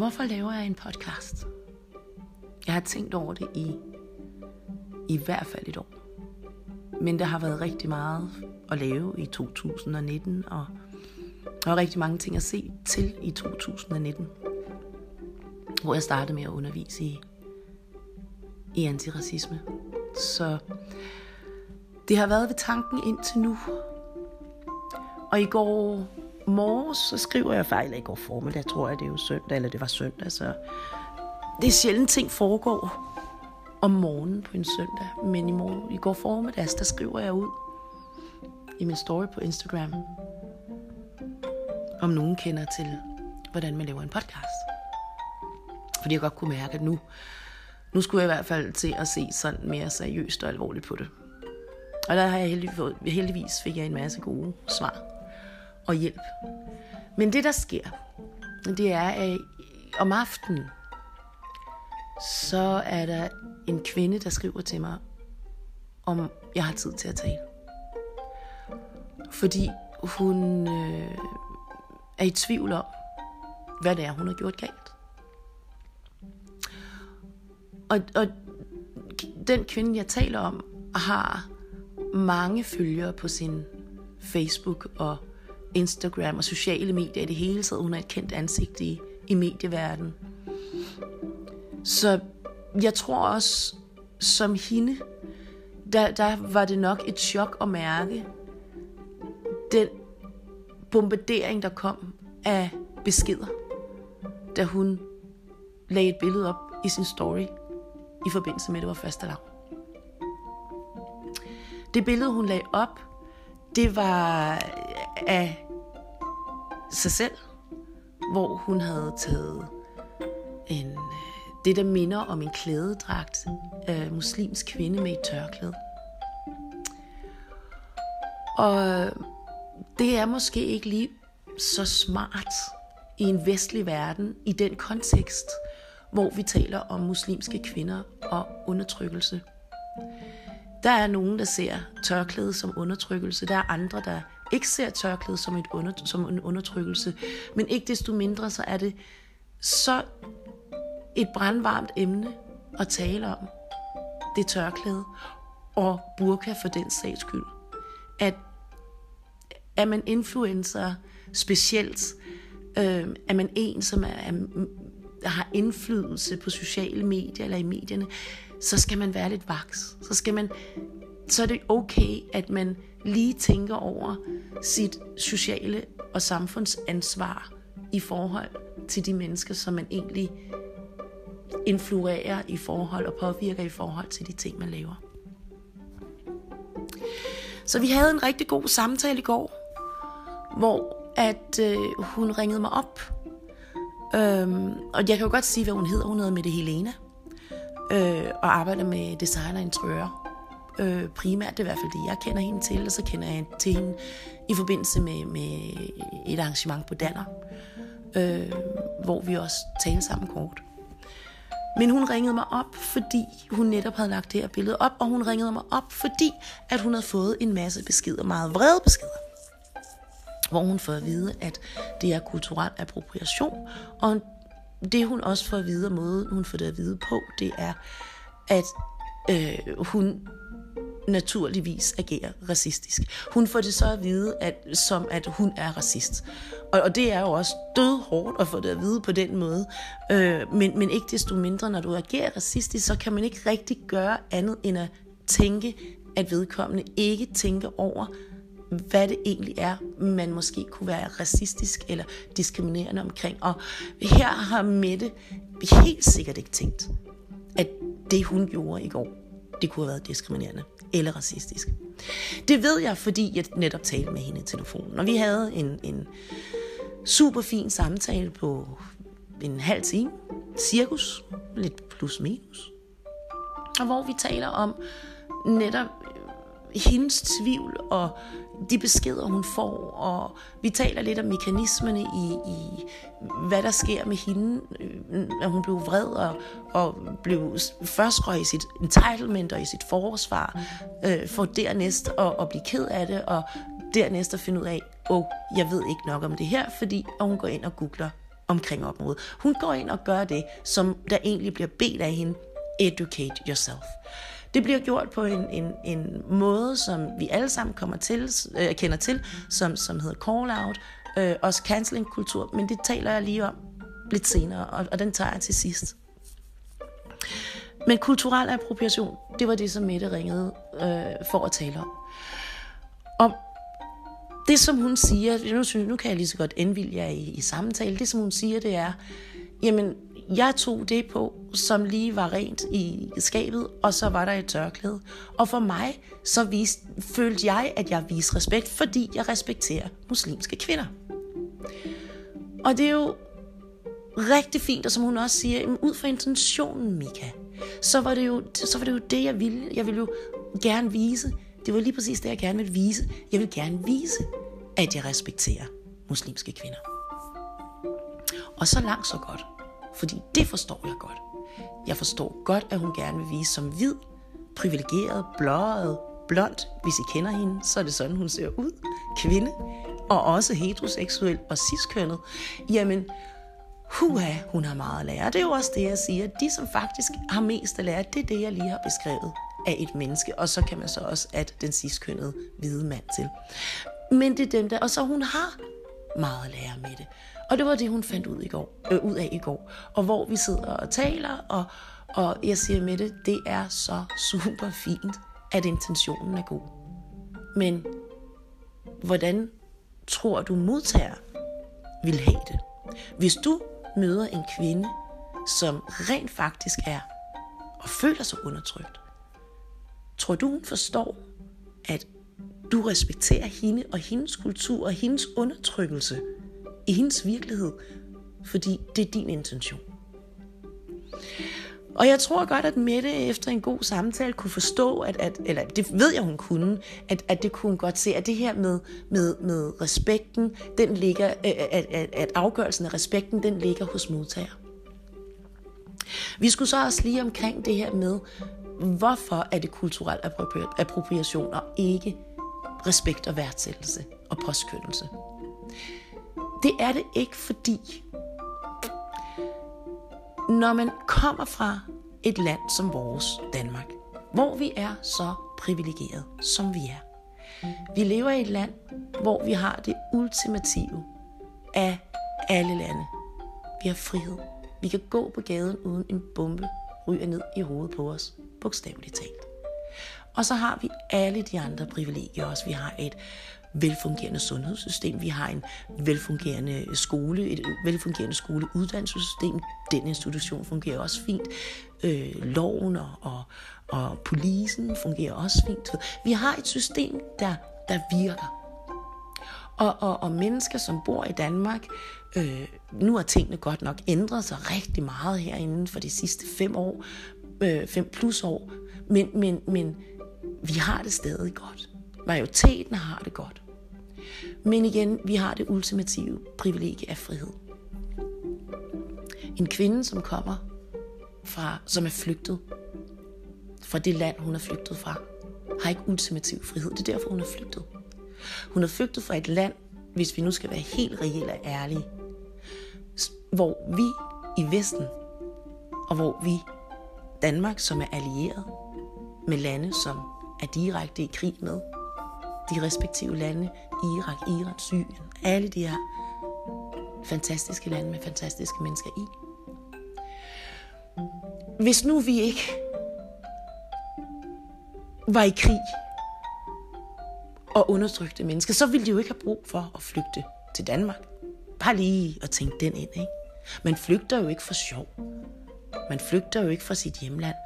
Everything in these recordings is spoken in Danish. Hvorfor laver jeg en podcast? Jeg har tænkt over det i hvert fald et år. Men der har været rigtig meget at lave i 2019, og der var rigtig mange ting at se til i 2019. Hvor jeg startede med at undervise i antiracisme. Så det har været ved tanken indtil nu. Og i går morges, så skriver jeg fejl. I går formiddag, tror jeg, det er jo søndag, eller det var søndag. Så det er sjældent, ting foregår om morgenen på en søndag. Men i går formiddag, der skriver jeg ud i min story på Instagram, om nogen kender til, hvordan man laver en podcast. Fordi jeg godt kunne mærke, at nu skulle jeg i hvert fald til at se sådan mere seriøst og alvorligt på det. Og der har jeg heldigvis fik jeg en masse gode svar og hjælp. Men det, der sker, det er, at om aftenen, så er der en kvinde, der skriver til mig, om jeg har tid til at tale. Fordi hun er i tvivl om, hvad det er, hun har gjort galt. Og den kvinde, jeg taler om, har mange følgere på sin Facebook og Instagram og sociale medier i det hele taget. Hun er et kendt ansigt i medieverdenen. Så jeg tror også, som hende, der var det nok et chok at mærke den bombardering, der kom af beskeder, da hun lagde et billede op i sin story i forbindelse med, at det var fastelavn. Det billede, hun lagde op, det var af sig selv, hvor hun havde taget det, der minder om en klædedragt, muslimsk kvinde med et tørklæde. Og det er måske ikke lige så smart i en vestlig verden, i den kontekst, hvor vi taler om muslimske kvinder og undertrykkelse. Der er nogen, der ser tørklæde som undertrykkelse. Der er andre, der ikke ser tørklæde som en undertrykkelse. Men ikke desto mindre, så er det så et brandvarmt emne at tale om. Det tørklæde og burka for den sags skyld. At er man influencer specielt, er man en, som har indflydelse på sociale medier eller i medierne, så skal man være lidt vaks. Så er det okay, at man lige tænker over sit sociale og samfundsansvar i forhold til de mennesker, som man egentlig influerer i forhold og påvirker i forhold til de ting, man laver. Så vi havde en rigtig god samtale i går, hvor at hun ringede mig op. Og jeg kan jo godt sige, hvad hun hedder. Hun hedder Mette Helena og arbejder med design og interiør. Primært, det er i hvert fald det, jeg kender hende til, og så kender jeg til hende i forbindelse med et arrangement på Danner, hvor vi også talte sammen kort. Men hun ringede mig op, fordi hun netop havde lagt det her billede op, og hun ringede mig op, fordi at hun havde fået en masse beskeder, meget vrede beskeder, hvor hun får at vide, at det er kulturel appropriation, og det hun også får at vide, og måden hun får det at vide på, det er, at hun naturligvis agerer racistisk. Hun får det så at vide, at hun er racist. Og det er jo også dødhårdt at få det at vide på den måde. Men ikke desto mindre, når du agerer racistisk, så kan man ikke rigtig gøre andet end at tænke, at vedkommende ikke tænker over, hvad det egentlig er, man måske kunne være racistisk eller diskriminerende omkring. Og her har Mette helt sikkert ikke tænkt, at det hun gjorde i går, det kunne have været diskriminerende eller racistisk. Det ved jeg, fordi jeg netop talte med hende i telefonen. Og vi havde en super fin samtale på en halv time, cirkus, lidt plus minus. Og hvor vi taler om netop hendes tvivl og de beskeder, hun får, og vi taler lidt om mekanismerne i hvad der sker med hende, når hun blev vred og blev først røg i sit entitlement og i sit forsvar, for dernæst at blive ked af det, og dernæst at finde ud af, jeg ved ikke nok om det her, fordi og hun går ind og googler omkring området. Hun går ind og gør det, som der egentlig bliver bedt af hende: educate yourself. Det bliver gjort på en måde, som vi alle sammen kender til, som hedder call-out, også canceling-kultur, men det taler jeg lige om lidt senere, og den tager jeg til sidst. Men kulturel appropriation, det var det, som Mette ringede for at tale om. Og det, som hun siger, nu kan jeg lige så godt indvilge jer i samtale, det, som hun siger, det er, jamen, jeg tog det på, som lige var rent i skabet, og så var der et tørklæde. Og for mig, så følte jeg, at jeg viste respekt, fordi jeg respekterer muslimske kvinder. Og det er jo rigtig fint, og som hun også siger, jamen, ud fra intentionen, Mika, så var det jo det, jeg ville. Jeg ville jo gerne vise. Det var lige præcis det, jeg gerne ville vise. Jeg ville gerne vise, at jeg respekterer muslimske kvinder. Og så langt, så godt. Fordi det forstår jeg godt. Jeg forstår godt, at hun gerne vil vise som hvid, privilegeret, blåret, blond. Hvis I kender hende, så er det sådan, hun ser ud. Kvinde. Og også heteroseksuel og cis-kønnet. Jamen, hun har meget at lære. Det er jo også det, jeg siger. De, som faktisk har mest at lære, det er det, jeg lige har beskrevet af et menneske. Og så kan man så også at den cis-kønnede hvide mand til. Men det er dem der. Og så hun har meget at lære med det. Og det var det, hun fandt ud af i går. Og hvor vi sidder og taler, og jeg siger med det er så super fint, at intentionen er god. Men hvordan tror du modtager vil have det? Hvis du møder en kvinde, som rent faktisk er og føler sig undertrykt, tror du, hun forstår, at du respekterer hende og hendes kultur og hendes undertrykkelse i hendes virkelighed, fordi det er din intention? Og jeg tror godt, at Mette efter en god samtale kunne forstå, eller det ved jeg, hun kunne, at det kunne hun godt se, at det her med respekten, den ligger, at afgørelsen af respekten, den ligger hos modtager. Vi skulle så også lige omkring det her med, hvorfor er det kulturel appropriation og ikke respekt og værdsættelse og påskyndelse. Det er det ikke, fordi når man kommer fra et land som vores Danmark, hvor vi er så privilegeret, som vi er. Vi lever i et land, hvor vi har det ultimative af alle lande. Vi har frihed. Vi kan gå på gaden, uden en bombe ryger ned i hovedet på os, bogstaveligt talt. Og så har vi alle de andre privilegier også. Vi har et velfungerende sundhedssystem, vi har en velfungerende skole, et velfungerende skoleuddannelsessystem, den institution fungerer også fint, loven og policen fungerer også fint. Vi har et system, der virker. Og mennesker, som bor i Danmark, nu har tingene godt nok ændret sig rigtig meget herinde for de sidste 5 år, 5+ år, men vi har det stadig godt. Majoriteten har det godt. Men igen, vi har det ultimative privilegie af frihed. En kvinde, som kommer fra, som er flygtet fra det land, hun er flygtet fra, har ikke ultimativ frihed. Det er derfor, hun er flygtet. Hun er flygtet fra et land, hvis vi nu skal være helt reelle og ærlige, hvor vi i Vesten, og hvor vi Danmark, som er allieret med lande, som er direkte i krig med, de respektive lande, Irak, Iran, Syrien, alle de her fantastiske lande med fantastiske mennesker i. Hvis nu vi ikke var i krig og undertrykte mennesker, så ville de jo ikke have brug for at flygte til Danmark. Bare lige at tænke den ind, ikke? Man flygter jo ikke for sjov. Man flygter jo ikke fra sit hjemland.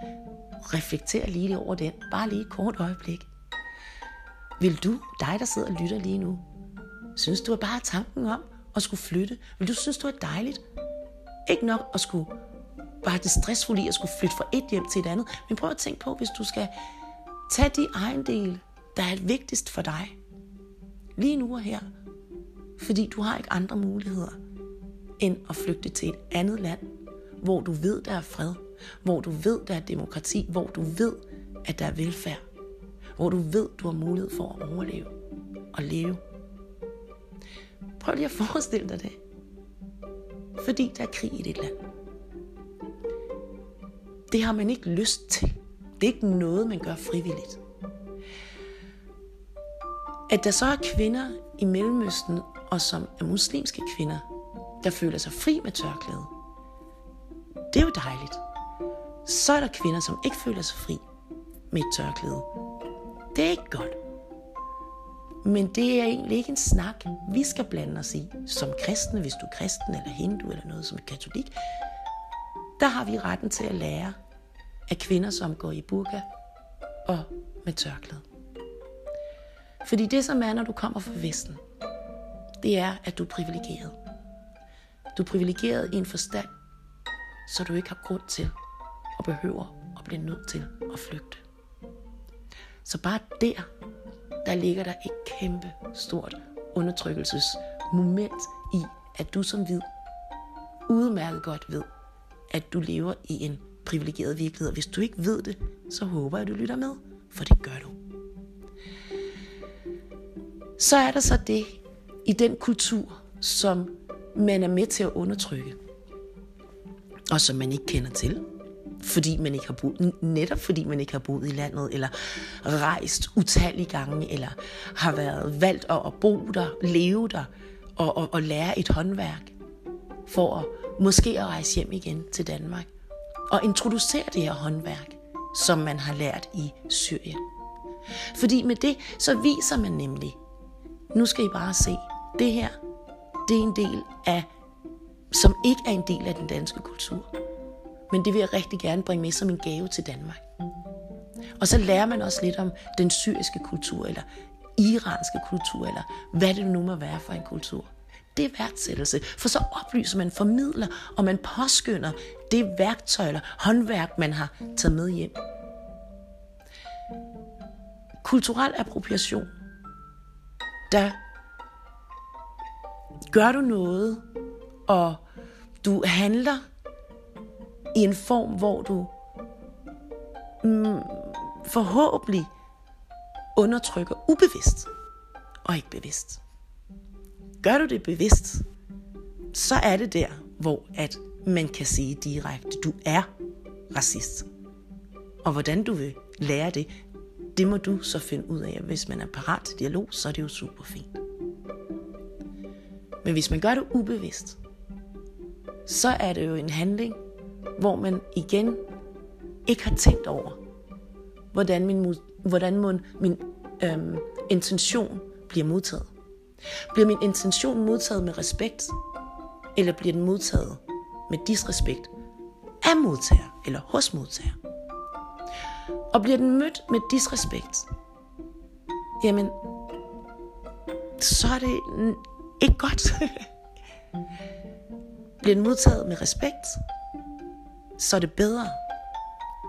Reflekter lige over den. Bare lige et kort øjeblik. Vil du, dig der sidder og lytter lige nu, synes du at bare tanken om at skulle flytte? Vil du synes, du er dejligt? Ikke nok at skulle bare det stressfulde i at skulle flytte fra et hjem til et andet. Men prøv at tænke på, hvis du skal tage de ejendele, der er vigtigst for dig, lige nu og her. Fordi du har ikke andre muligheder end at flygte til et andet land, hvor du ved, der er fred, hvor du ved, der er demokrati, hvor du ved, at der er velfærd, hvor du ved, du har mulighed for at overleve og leve. Prøv lige at forestille dig det. fordi der er krig i det land. Det har man ikke lyst til. Det er ikke noget, man gør frivilligt. At der så er kvinder i Mellemøsten, og som er muslimske kvinder, der føler sig fri med tørklæde, det er jo dejligt. Så er der kvinder, som ikke føler sig fri med et tørklæde. Det er ikke godt. Men det er egentlig ikke en snak, vi skal blande os i. Som kristne, hvis du er kristen eller hindu eller noget som katolik, der har vi retten til at lære af kvinder, som går i burka og med tørklæde. Fordi det, som er, når du kommer fra Vesten, det er, at du er privilegeret. Du er privilegeret i en forstand, så du ikke har grund til og behøver at blive nødt til at flygte. Så bare der ligger der et kæmpe stort undertrykkelsesmoment i, at du som hvid udmærket godt ved, at du lever i en privilegeret virkelighed. Og hvis du ikke ved det, så håber jeg, at du lytter med, for det gør du. Så er der så det i den kultur, som man er med til at undertrykke, og som man ikke kender til, fordi man ikke har boet, netop fordi man ikke har boet i landet, eller rejst utallige gange, eller har været valgt at bo der, leve der, og lære et håndværk, for at måske at rejse hjem igen til Danmark, og introducere det her håndværk, som man har lært i Syrien. Fordi med det, så viser man nemlig, nu skal I bare se, det her, det er en del af, som ikke er en del af den danske kultur. Men det vil jeg rigtig gerne bringe med som en gave til Danmark. Og så lærer man også lidt om den syriske kultur, eller iranske kultur, eller hvad det nu må være for en kultur. Det er værdsættelse, for så oplyser man, formidler, og man påskynder det værktøj eller håndværk, man har taget med hjem. Kulturel appropriation. Der gør du noget, og du handler i en form, hvor du forhåbentlig undertrykker ubevidst og ikke bevidst. Gør du det bevidst, så er det der, hvor at man kan sige direkte, du er racist. Og hvordan du vil lære det, det må du så finde ud af. Hvis man er parat til dialog, så er det jo super fint. Men hvis man gør det ubevidst, så er det jo en handling, hvor man igen ikke har tænkt over, hvordan min intention bliver modtaget. Bliver min intention modtaget med respekt, eller bliver den modtaget med disrespekt af modtager eller hos modtager? Og bliver den mødt med disrespekt, jamen, så er det ikke godt. Bliver den modtaget med respekt, så er det bedre,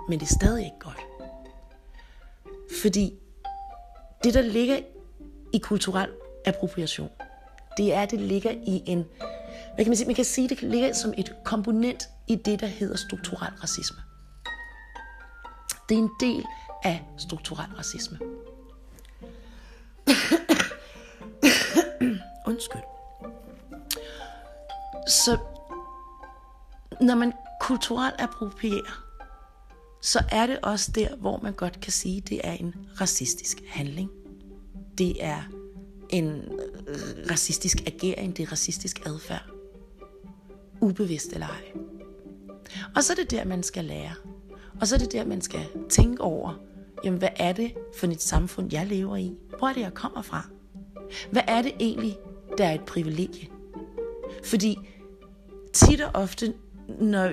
men det er stadig ikke godt. Fordi det, der ligger i kulturel appropriation, det er, at det ligger i en, hvad kan man sige, man kan sige, det ligger som et komponent i det, der hedder strukturel racisme. Det er en del af strukturel racisme. Undskyld. Så når man kulturelt appropriere, så er det også der, hvor man godt kan sige, det er en racistisk handling. Det er en racistisk agering, det er racistisk adfærd. Ubevidst eller ej. Og så er det der, man skal lære. Og så er det der, man skal tænke over, jamen hvad er det for et samfund, jeg lever i? Hvor er det, jeg kommer fra? Hvad er det egentlig, der er et privilegie? Fordi tit og ofte, når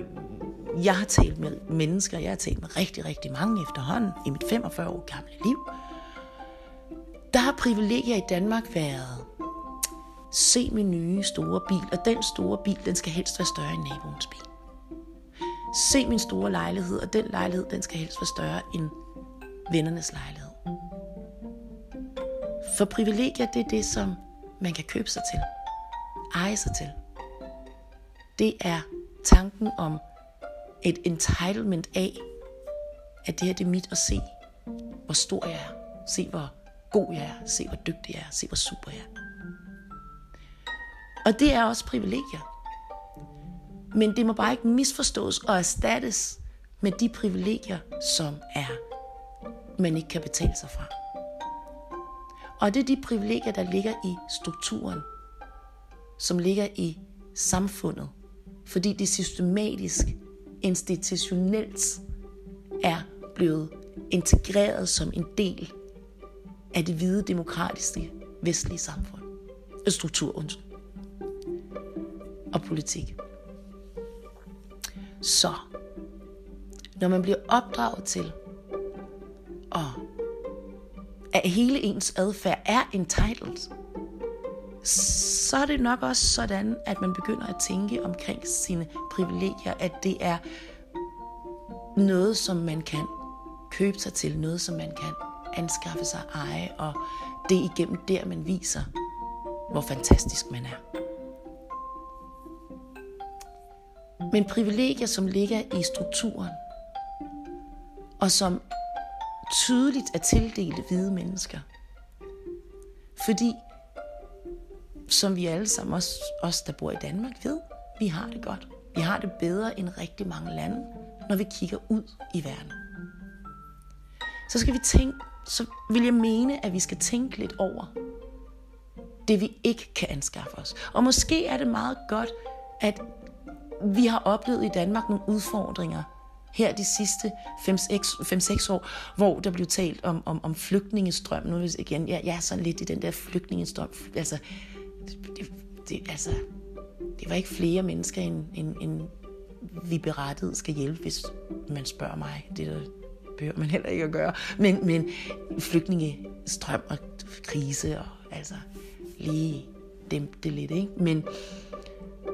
jeg har talt med mennesker, jeg har talt med rigtig, rigtig mange efterhånden i mit 45 år gamle liv, der har privilegier i Danmark været, se min nye store bil, og den store bil, den skal helst være større end naboens bil. Se min store lejlighed, og den lejlighed, den skal helst være større end vennernes lejlighed. For privilegier, det er det, som man kan købe sig til, eje sig til. Det er tanken om et entitlement af, at det her det er mit at se, hvor stor jeg er, se hvor god jeg er, se hvor dygtig jeg er, se hvor super jeg er. Og det er også privilegier. Men det må bare ikke misforstås og erstattes med de privilegier, som man ikke kan betale sig fra. Og det er de privilegier, der ligger i strukturen, som ligger i samfundet, fordi det systematisk, institutionelt er blevet integreret som en del af det hvide, demokratiske, vestlige samfund. Strukturen og politik. Så, når man bliver opdraget til, at hele ens adfærd er entitled, så er det nok også sådan, at man begynder at tænke omkring sine privilegier, at det er noget, som man kan købe sig til, noget, som man kan anskaffe sig og eje, og det er igennem der, man viser, hvor fantastisk man er. Men privilegier, som ligger i strukturen, og som tydeligt er tildelt hvide mennesker. Fordi, som vi alle sammen, os der bor i Danmark, ved, vi har det godt. Vi har det bedre end rigtig mange lande, når vi kigger ud i verden. Så vil jeg mene, at vi skal tænke lidt over det, vi ikke kan anskaffe os. Og måske er det meget godt, at vi har oplevet i Danmark nogle udfordringer her de sidste 5-6 år, hvor der blev talt om flygtningestrøm. Nu igen, jeg er sådan lidt i den der flygtningestrøm. Altså, det var ikke flere mennesker, end vi berettiget skal hjælpe, hvis man spørger mig. Det behøver man heller ikke at gøre. Men flygtningestrøm og krise, og altså lige dæmpe det lidt, ikke?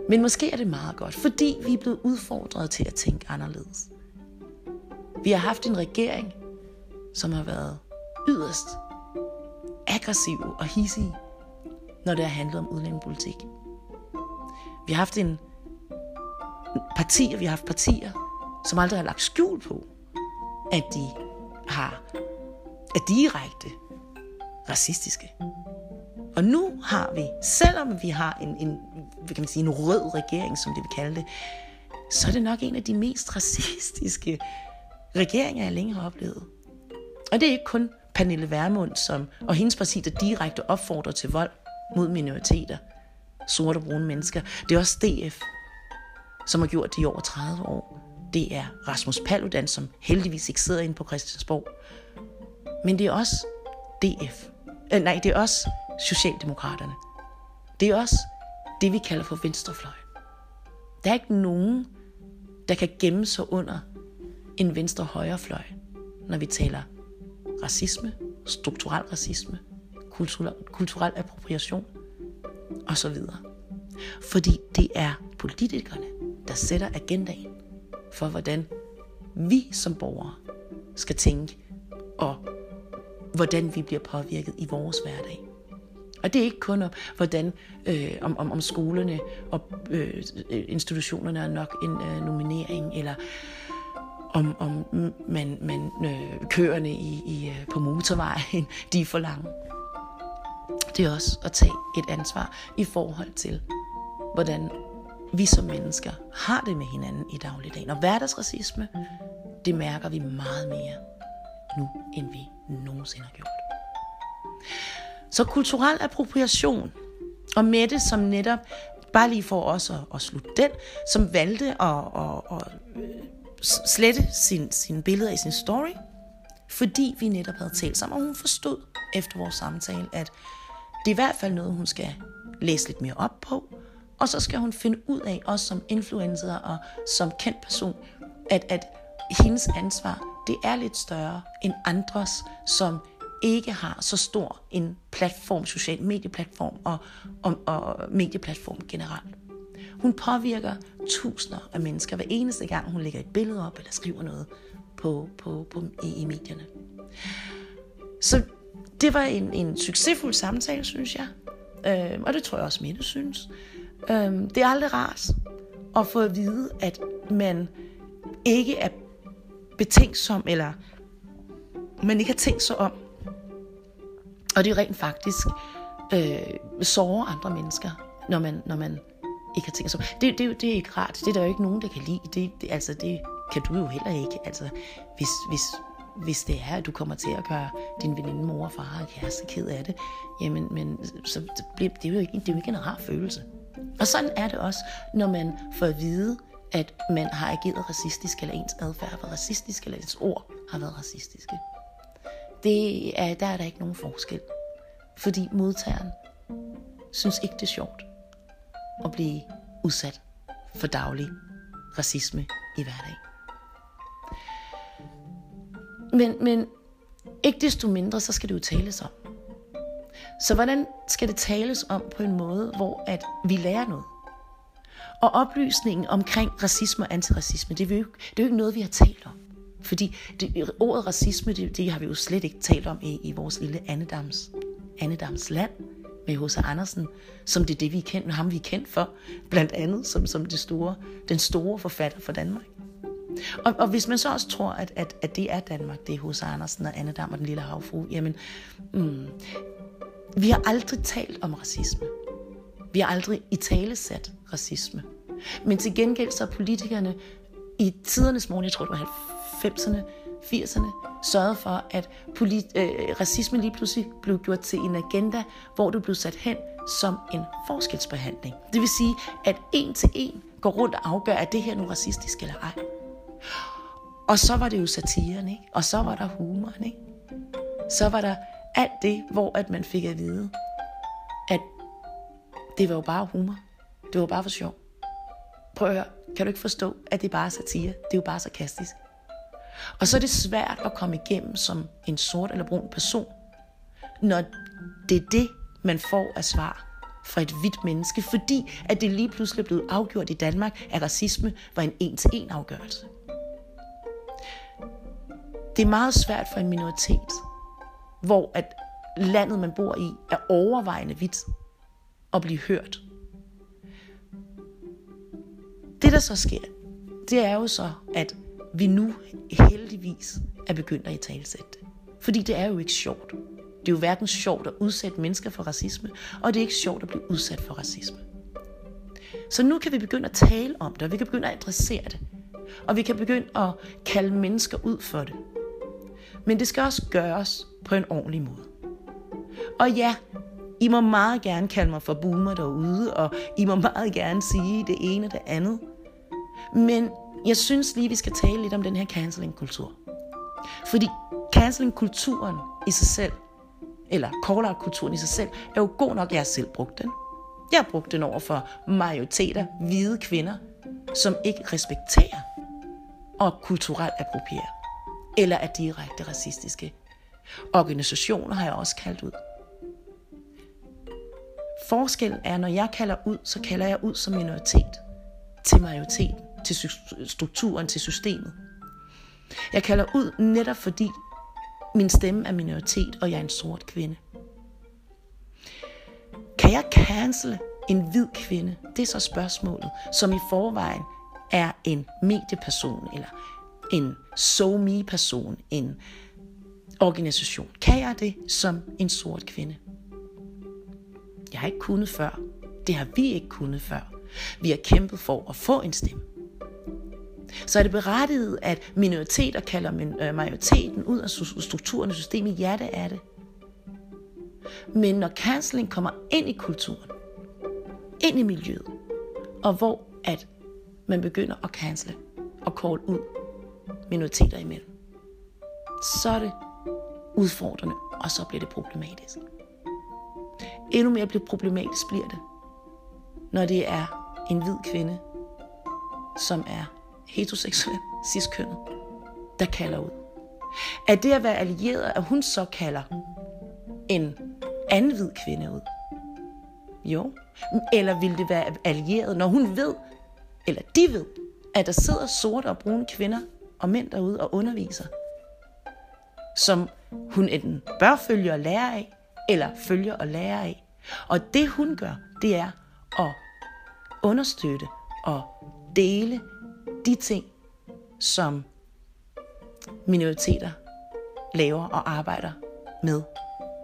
Men måske er det meget godt, fordi vi er blevet udfordret til at tænke anderledes. Vi har haft en regering, som har været yderst aggressiv og hidsig, når det har handlet om udlændingepolitik. Vi har haft partier, som aldrig har lagt skjul på, at de er direkte racistiske. Og nu har vi, selvom vi har en rød regering, som det vil kalde det, så er det nok en af de mest racistiske regeringer, jeg længe har oplevet. Og det er ikke kun Pernille Vermund og hendes parti, der direkte opfordrer til vold mod minoriteter, sorte og brune mennesker. Det er også DF, som har gjort det i over 30 år. Det er Rasmus Paludan, som heldigvis ikke sidder inde på Christiansborg. Men det er også det er også Socialdemokraterne. Det er også det, vi kalder for venstrefløj. Der er ikke nogen, der kan gemme sig under en venstre-højrefløj, når vi taler racisme, strukturel racisme, kulturel appropriation osv. Fordi det er politikerne, der sætter agendaen for, hvordan vi som borgere skal tænke, og hvordan vi bliver påvirket i vores hverdag. Og det er ikke kun hvordan om skolerne og institutionerne er nok en nominering, eller om man køerne på motorvejen, de er for lange. Det er også at tage et ansvar i forhold til, hvordan vi som mennesker har det med hinanden i dagligdagen. Og hverdagsracisme, det mærker vi meget mere nu, end vi nogensinde har gjort. Så kulturel appropriation, og Mette, som netop, bare lige for os at slutte den, som valgte at slette sine billeder i sin story, fordi vi netop havde talt sammen, og hun forstod efter vores samtale, at det er i hvert fald noget, hun skal læse lidt mere op på, og så skal hun finde ud af, også som influencer og som kendt person, at hendes ansvar, det er lidt større end andres, som ikke har så stor en platform, social medieplatform og medieplatform generelt. Hun påvirker tusinder af mennesker hver eneste gang, hun lægger et billede op eller skriver noget i medierne. Så det var en succesfuld samtale, synes jeg. Og det tror jeg også, Mette synes. Det er aldrig rart at få at vide, at man ikke er betænksom, eller man ikke har tænkt sig om. Og det er rent faktisk sårer andre mennesker, når man ikke har tænkt sig. Det er ikke rart. Det er der jo ikke nogen, der kan lide. Det kan du jo heller ikke. Altså, hvis det er, at du kommer til at gøre din veninde, mor, far og kæreste ked af det, jamen, men, så det er jo ikke en rar følelse. Og sådan er det også, når man får at vide, at man har ageret racistisk, eller ens adfærd har været racistisk, eller ens ord har været racistiske. Der er der ikke nogen forskel. Fordi modtageren synes ikke, det er sjovt at blive udsat for daglig racisme i hverdagen. Men ikke desto mindre, så skal det jo tales om. Så hvordan skal det tales om på en måde, hvor at vi lærer noget? Og oplysningen omkring racisme og antiracisme, det er jo ikke noget, vi har talt om. Fordi ordet racisme, det har vi jo slet ikke talt om i vores lille Anne Dams land med H.C. Andersen, som det vi er kendt, ham vi er kendt for, blandt andet som den store forfatter for Danmark. Og hvis man så også tror, at det er Danmark, det er H.C. Andersen og Anne Damm og den lille havfrue, jamen, vi har aldrig talt om racisme. Vi har aldrig italesat racisme. Men til gengæld så politikerne i tidernes morgen, jeg tror det var 90'erne, 80'erne, sørgede for, at racisme lige pludselig blev gjort til en agenda, hvor du blev sat hen som en forskelsbehandling. Det vil sige, at en til en går rundt og afgør, at det her nu racistisk eller ej. Og så var det jo satiren, ikke? Og så var der humoren, ikke? Så var der alt det, hvor at man fik at vide, at det var jo bare humor. Det var bare for sjov. Prøv at høre, kan du ikke forstå, at det bare er satire? Det er jo bare sarkastisk. Og så er det svært at komme igennem som en sort eller brun person, når det er det, man får af svar fra et hvidt menneske, fordi at det lige pludselig er blevet afgjort i Danmark, at racisme var en en-til-en afgørelse. Det er meget svært for en minoritet, hvor at landet, man bor i, er overvejende hvidt at blive hørt. Det, der så sker, det er jo så, at vi nu heldigvis er begyndt at italesætte det. Fordi det er jo ikke sjovt. Det er jo hverken sjovt at udsætte mennesker for racisme, og det er ikke sjovt at blive udsat for racisme. Så nu kan vi begynde at tale om det, og vi kan begynde at adressere det. Og vi kan begynde at kalde mennesker ud for det. Men det skal også gøres på en ordentlig måde. Og ja, I må meget gerne kalde mig for boomer derude, og I må meget gerne sige det ene og det andet. Men jeg synes lige, vi skal tale lidt om den her cancelling-kultur. Fordi cancelling-kulturen i sig selv, eller call-out-kulturen i sig selv, er jo god nok. Jeg har selv brugt den. Jeg har brugt den over for majoriteter, hvide kvinder, som ikke respekterer og kulturelt approprierer, eller er direkte racistiske. Organisationer har jeg også kaldt ud. Forskellen er, når jeg kalder ud, så kalder jeg ud som minoritet, til majoriteten, til strukturen, til systemet. Jeg kalder ud netop fordi min stemme er minoritet, og jeg er en sort kvinde. Kan jeg cancele en hvid kvinde? Det er så spørgsmålet, som i forvejen er en medieperson, eller en SOME-person, en organisation. Kan jeg det som en sort kvinde? Jeg har ikke kunnet før. Det har vi ikke kunnet før. Vi har kæmpet for at få en stemme. Så er det berettiget, at minoriteter kalder majoriteten ud af strukturen og systemet. Ja, det er det. Men når cancelling kommer ind i kulturen, ind i miljøet, og hvor at man begynder at cancele og call ud minoriteter imellem, så er det udfordrende, og så bliver det problematisk. Endnu mere problematisk bliver det, når det er en hvid kvinde, som er heteroseksuel, cis-kønnet, der kalder ud. At det at være allieret, at hun så kalder en anden hvid kvinde ud? Jo. Eller vil det være allieret, når hun ved, eller de ved, at der sidder sorte og brune kvinder og mænd derude og underviser, som hun enten bør følge og lære af, eller følger og lærer af. Og det hun gør, det er at understøtte og dele de ting, som minoriteter laver og arbejder med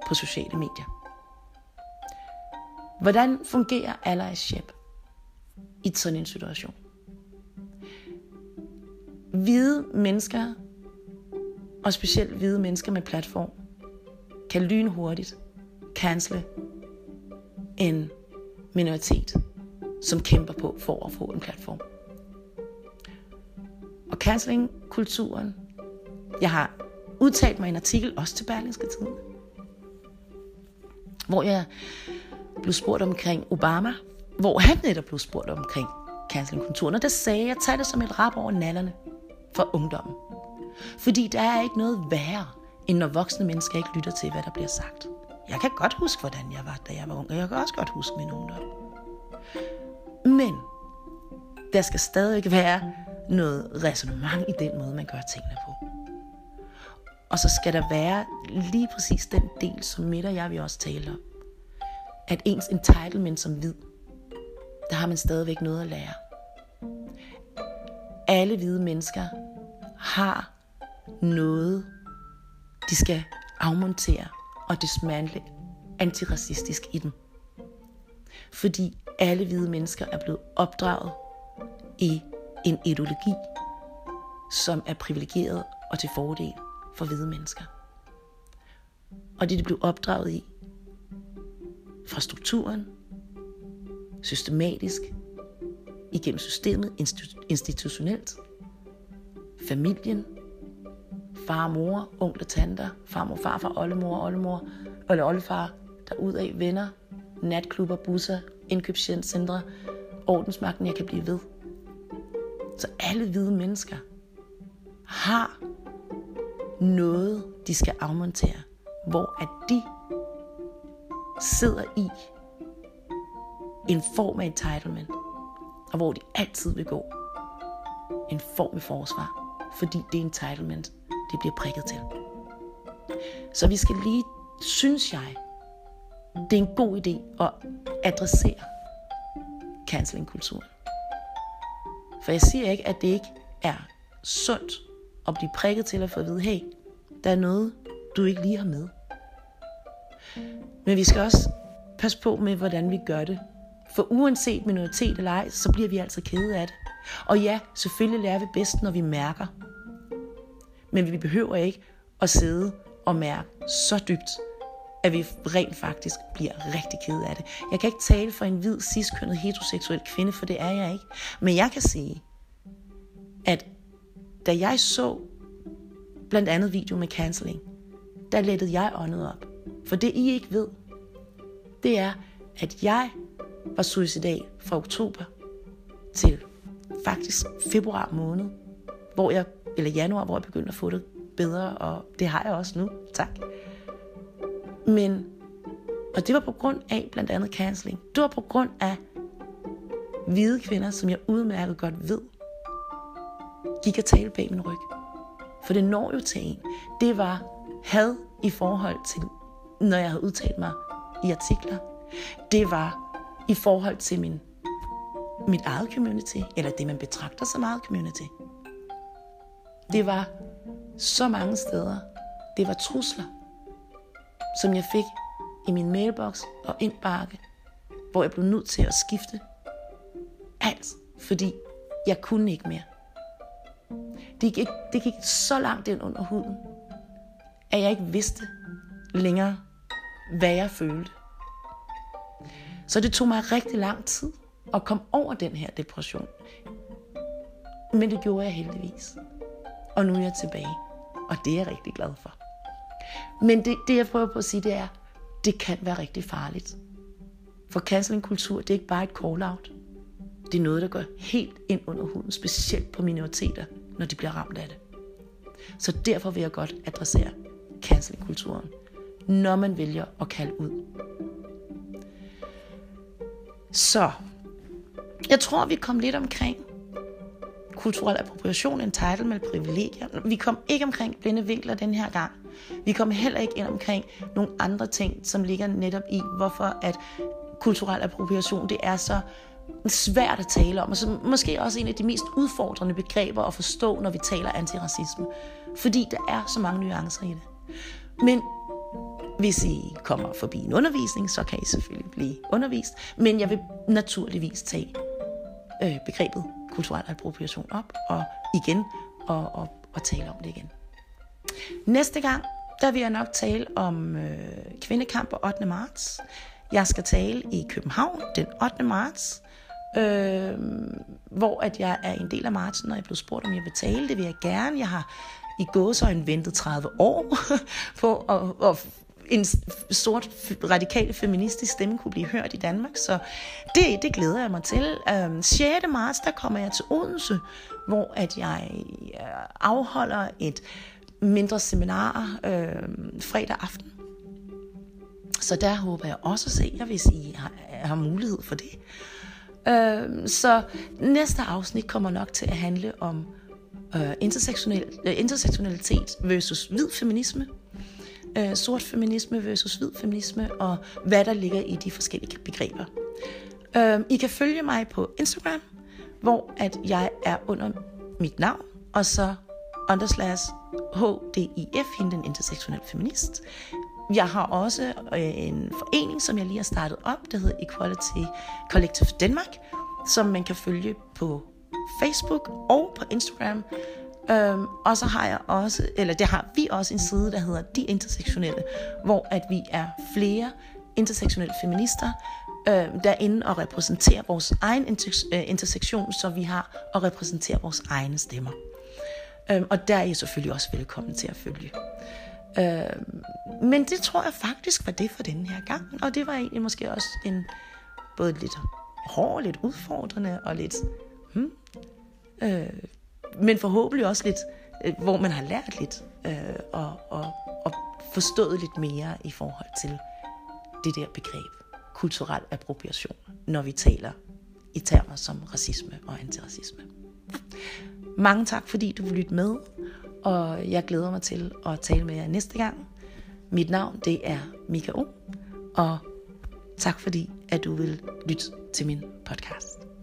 på sociale medier. Hvordan fungerer allyship? i sådan en situation. Hvide mennesker, og specielt hvide mennesker med platform, kan lynhurtigt cancele en minoritet, som kæmper på for at få en platform. Og cancelingkulturen, jeg har udtalt mig i en artikel også til Berlingske Tidende, hvor jeg blev spurgt omkring Obama, hvor han netop blev spurgt omkring cancelingkulturen, og der sagde jeg, tag det som et rap over nallerne for ungdommen. Fordi der er ikke noget værre, end når voksne mennesker ikke lytter til, hvad der bliver sagt. Jeg kan godt huske, hvordan jeg var, da jeg var ung, og jeg kan også godt huske min ungdom. Men der skal stadig være noget ræsonnement i den måde, man gør tingene på. Og så skal der være lige præcis den del, som Mette og jeg vil også tale om. At ens entitlement som hvid, der har man stadigvæk noget at lære. Alle hvide mennesker har noget, de skal afmontere og dismantle antiracistisk i dem. Fordi alle hvide mennesker er blevet opdraget i en ideologi, som er privilegeret og til fordel for hvide mennesker. Og det blev opdraget i fra strukturen, systematisk, igennem systemet, institutionelt, familien, far og mor, onkler, tanter, farmor, farfar, oldemor, eller oldefar, derudad, venner, natklubber, busser, indkøbscentre, ordensmagten, jeg kan blive ved. Så alle hvide mennesker har noget, de skal afmontere, hvor at de sidder i en form af entitlement, og hvor de altid vil gå en form af forsvar, fordi det entitlement, det bliver prikket til. Så vi skal lige, synes jeg, det er en god idé at adressere cancelingkulturen. For jeg siger ikke, at det ikke er sundt at blive prikket til at få at vide, hey, der er noget, du ikke lige har med. Men vi skal også passe på med, hvordan vi gør det. For uanset minoritet eller ej, så bliver vi altid kede af det. Og ja, selvfølgelig lærer vi bedst, når vi mærker. Men vi behøver ikke at sidde og mærke så dybt, at vi rent faktisk bliver rigtig kede af det. Jeg kan ikke tale for en hvid, cis-kønnet, heteroseksuel kvinde, for det er jeg ikke. Men jeg kan sige, at da jeg så blandt andet video med canceling, der lettede jeg åndet op. For det I ikke ved, det er, at jeg var suicidal fra oktober til faktisk februar måned, januar, hvor jeg begyndte at få det bedre, og det har jeg også nu, tak. Og det var på grund af blandt andet canceling. Det var på grund af hvide kvinder, som jeg udmærket godt ved, gik og talte bag min ryg. For det når jo til en. Det var had i forhold til, når jeg havde udtalt mig i artikler. Det var i forhold til mit eget community, eller det, man betragter som eget community. Det var så mange steder. Det var trusler, som jeg fik i min mailbox og indbakke, hvor jeg blev nødt til at skifte alt, fordi jeg kunne ikke mere. Det gik så langt ind under huden, at jeg ikke vidste længere, hvad jeg følte. Så det tog mig rigtig lang tid at komme over den her depression. Men det gjorde jeg heldigvis. Og nu er jeg tilbage, og det er jeg rigtig glad for. Men det jeg prøver på at sige, det er, det kan være rigtig farligt. For cancelingkultur, det er ikke bare et call-out. Det er noget, der går helt ind under huden, specielt på minoriteter, når de bliver ramt af det. Så derfor vil jeg godt adressere cancelingkulturen, når man vælger at kalde ud. Så, jeg tror, vi kom lidt omkring kulturel appropriation, entitlement, privilegier. Vi kom ikke omkring blinde vinkler den her gang. Vi kom heller ikke ind omkring nogle andre ting, som ligger netop i, hvorfor at kulturel appropriation, det er så svært at tale om, og så måske også en af de mest udfordrende begreber at forstå, når vi taler antiracisme. Fordi der er så mange nuancer i det. Men hvis I kommer forbi en undervisning, så kan I selvfølgelig blive undervist. Men jeg vil naturligvis tage begrebet kulturel appropriation op, og igen, og tale om det igen. Næste gang, der vil jeg nok tale om kvindekamp på 8. marts. Jeg skal tale i København den 8. marts, hvor at jeg er en del af marchen, og jeg blev spurgt, om jeg vil tale. Det vil jeg gerne. Jeg har i gåseøjne ventet 30 år på, at en sort, radikal, feministisk stemme kunne blive hørt i Danmark. Så det glæder jeg mig til. 6. marts, der kommer jeg til Odense, hvor at jeg afholder et mindre seminar fredag aften. Så der håber jeg også at se jer, hvis I har mulighed for det. Så næste afsnit kommer nok til at handle om intersektionalitet versus hvid feminisme, sort feminisme versus hvid feminisme, og hvad der ligger i de forskellige begreber. I kan følge mig på Instagram, hvor at jeg er under mit navn, og så _HDIF, hende den intersektionelle feminist. Jeg har også en forening, som jeg lige har startet op, der hedder Equality Collective Denmark, som man kan følge på Facebook og på Instagram. Og så har jeg også, eller det har vi også en side, der hedder De Intersektionelle, hvor at vi er flere intersektionelle feminister derinde og repræsenterer vores egen intersektion, så vi har og repræsenterer vores egne stemmer. Og der er I selvfølgelig også velkommen til at følge. Men det tror jeg faktisk var det for denne her gang, og det var egentlig måske også en både lidt hård, lidt udfordrende og lidt men forhåbentlig også lidt hvor man har lært lidt og forstået lidt mere i forhold til det der begreb kulturel appropriation, når vi taler i termer som racisme og antiracisme. Mange tak, fordi du vil lytte med, og jeg glæder mig til at tale med jer næste gang. Mit navn, det er Mika U, og tak fordi, at du vil lytte til min podcast.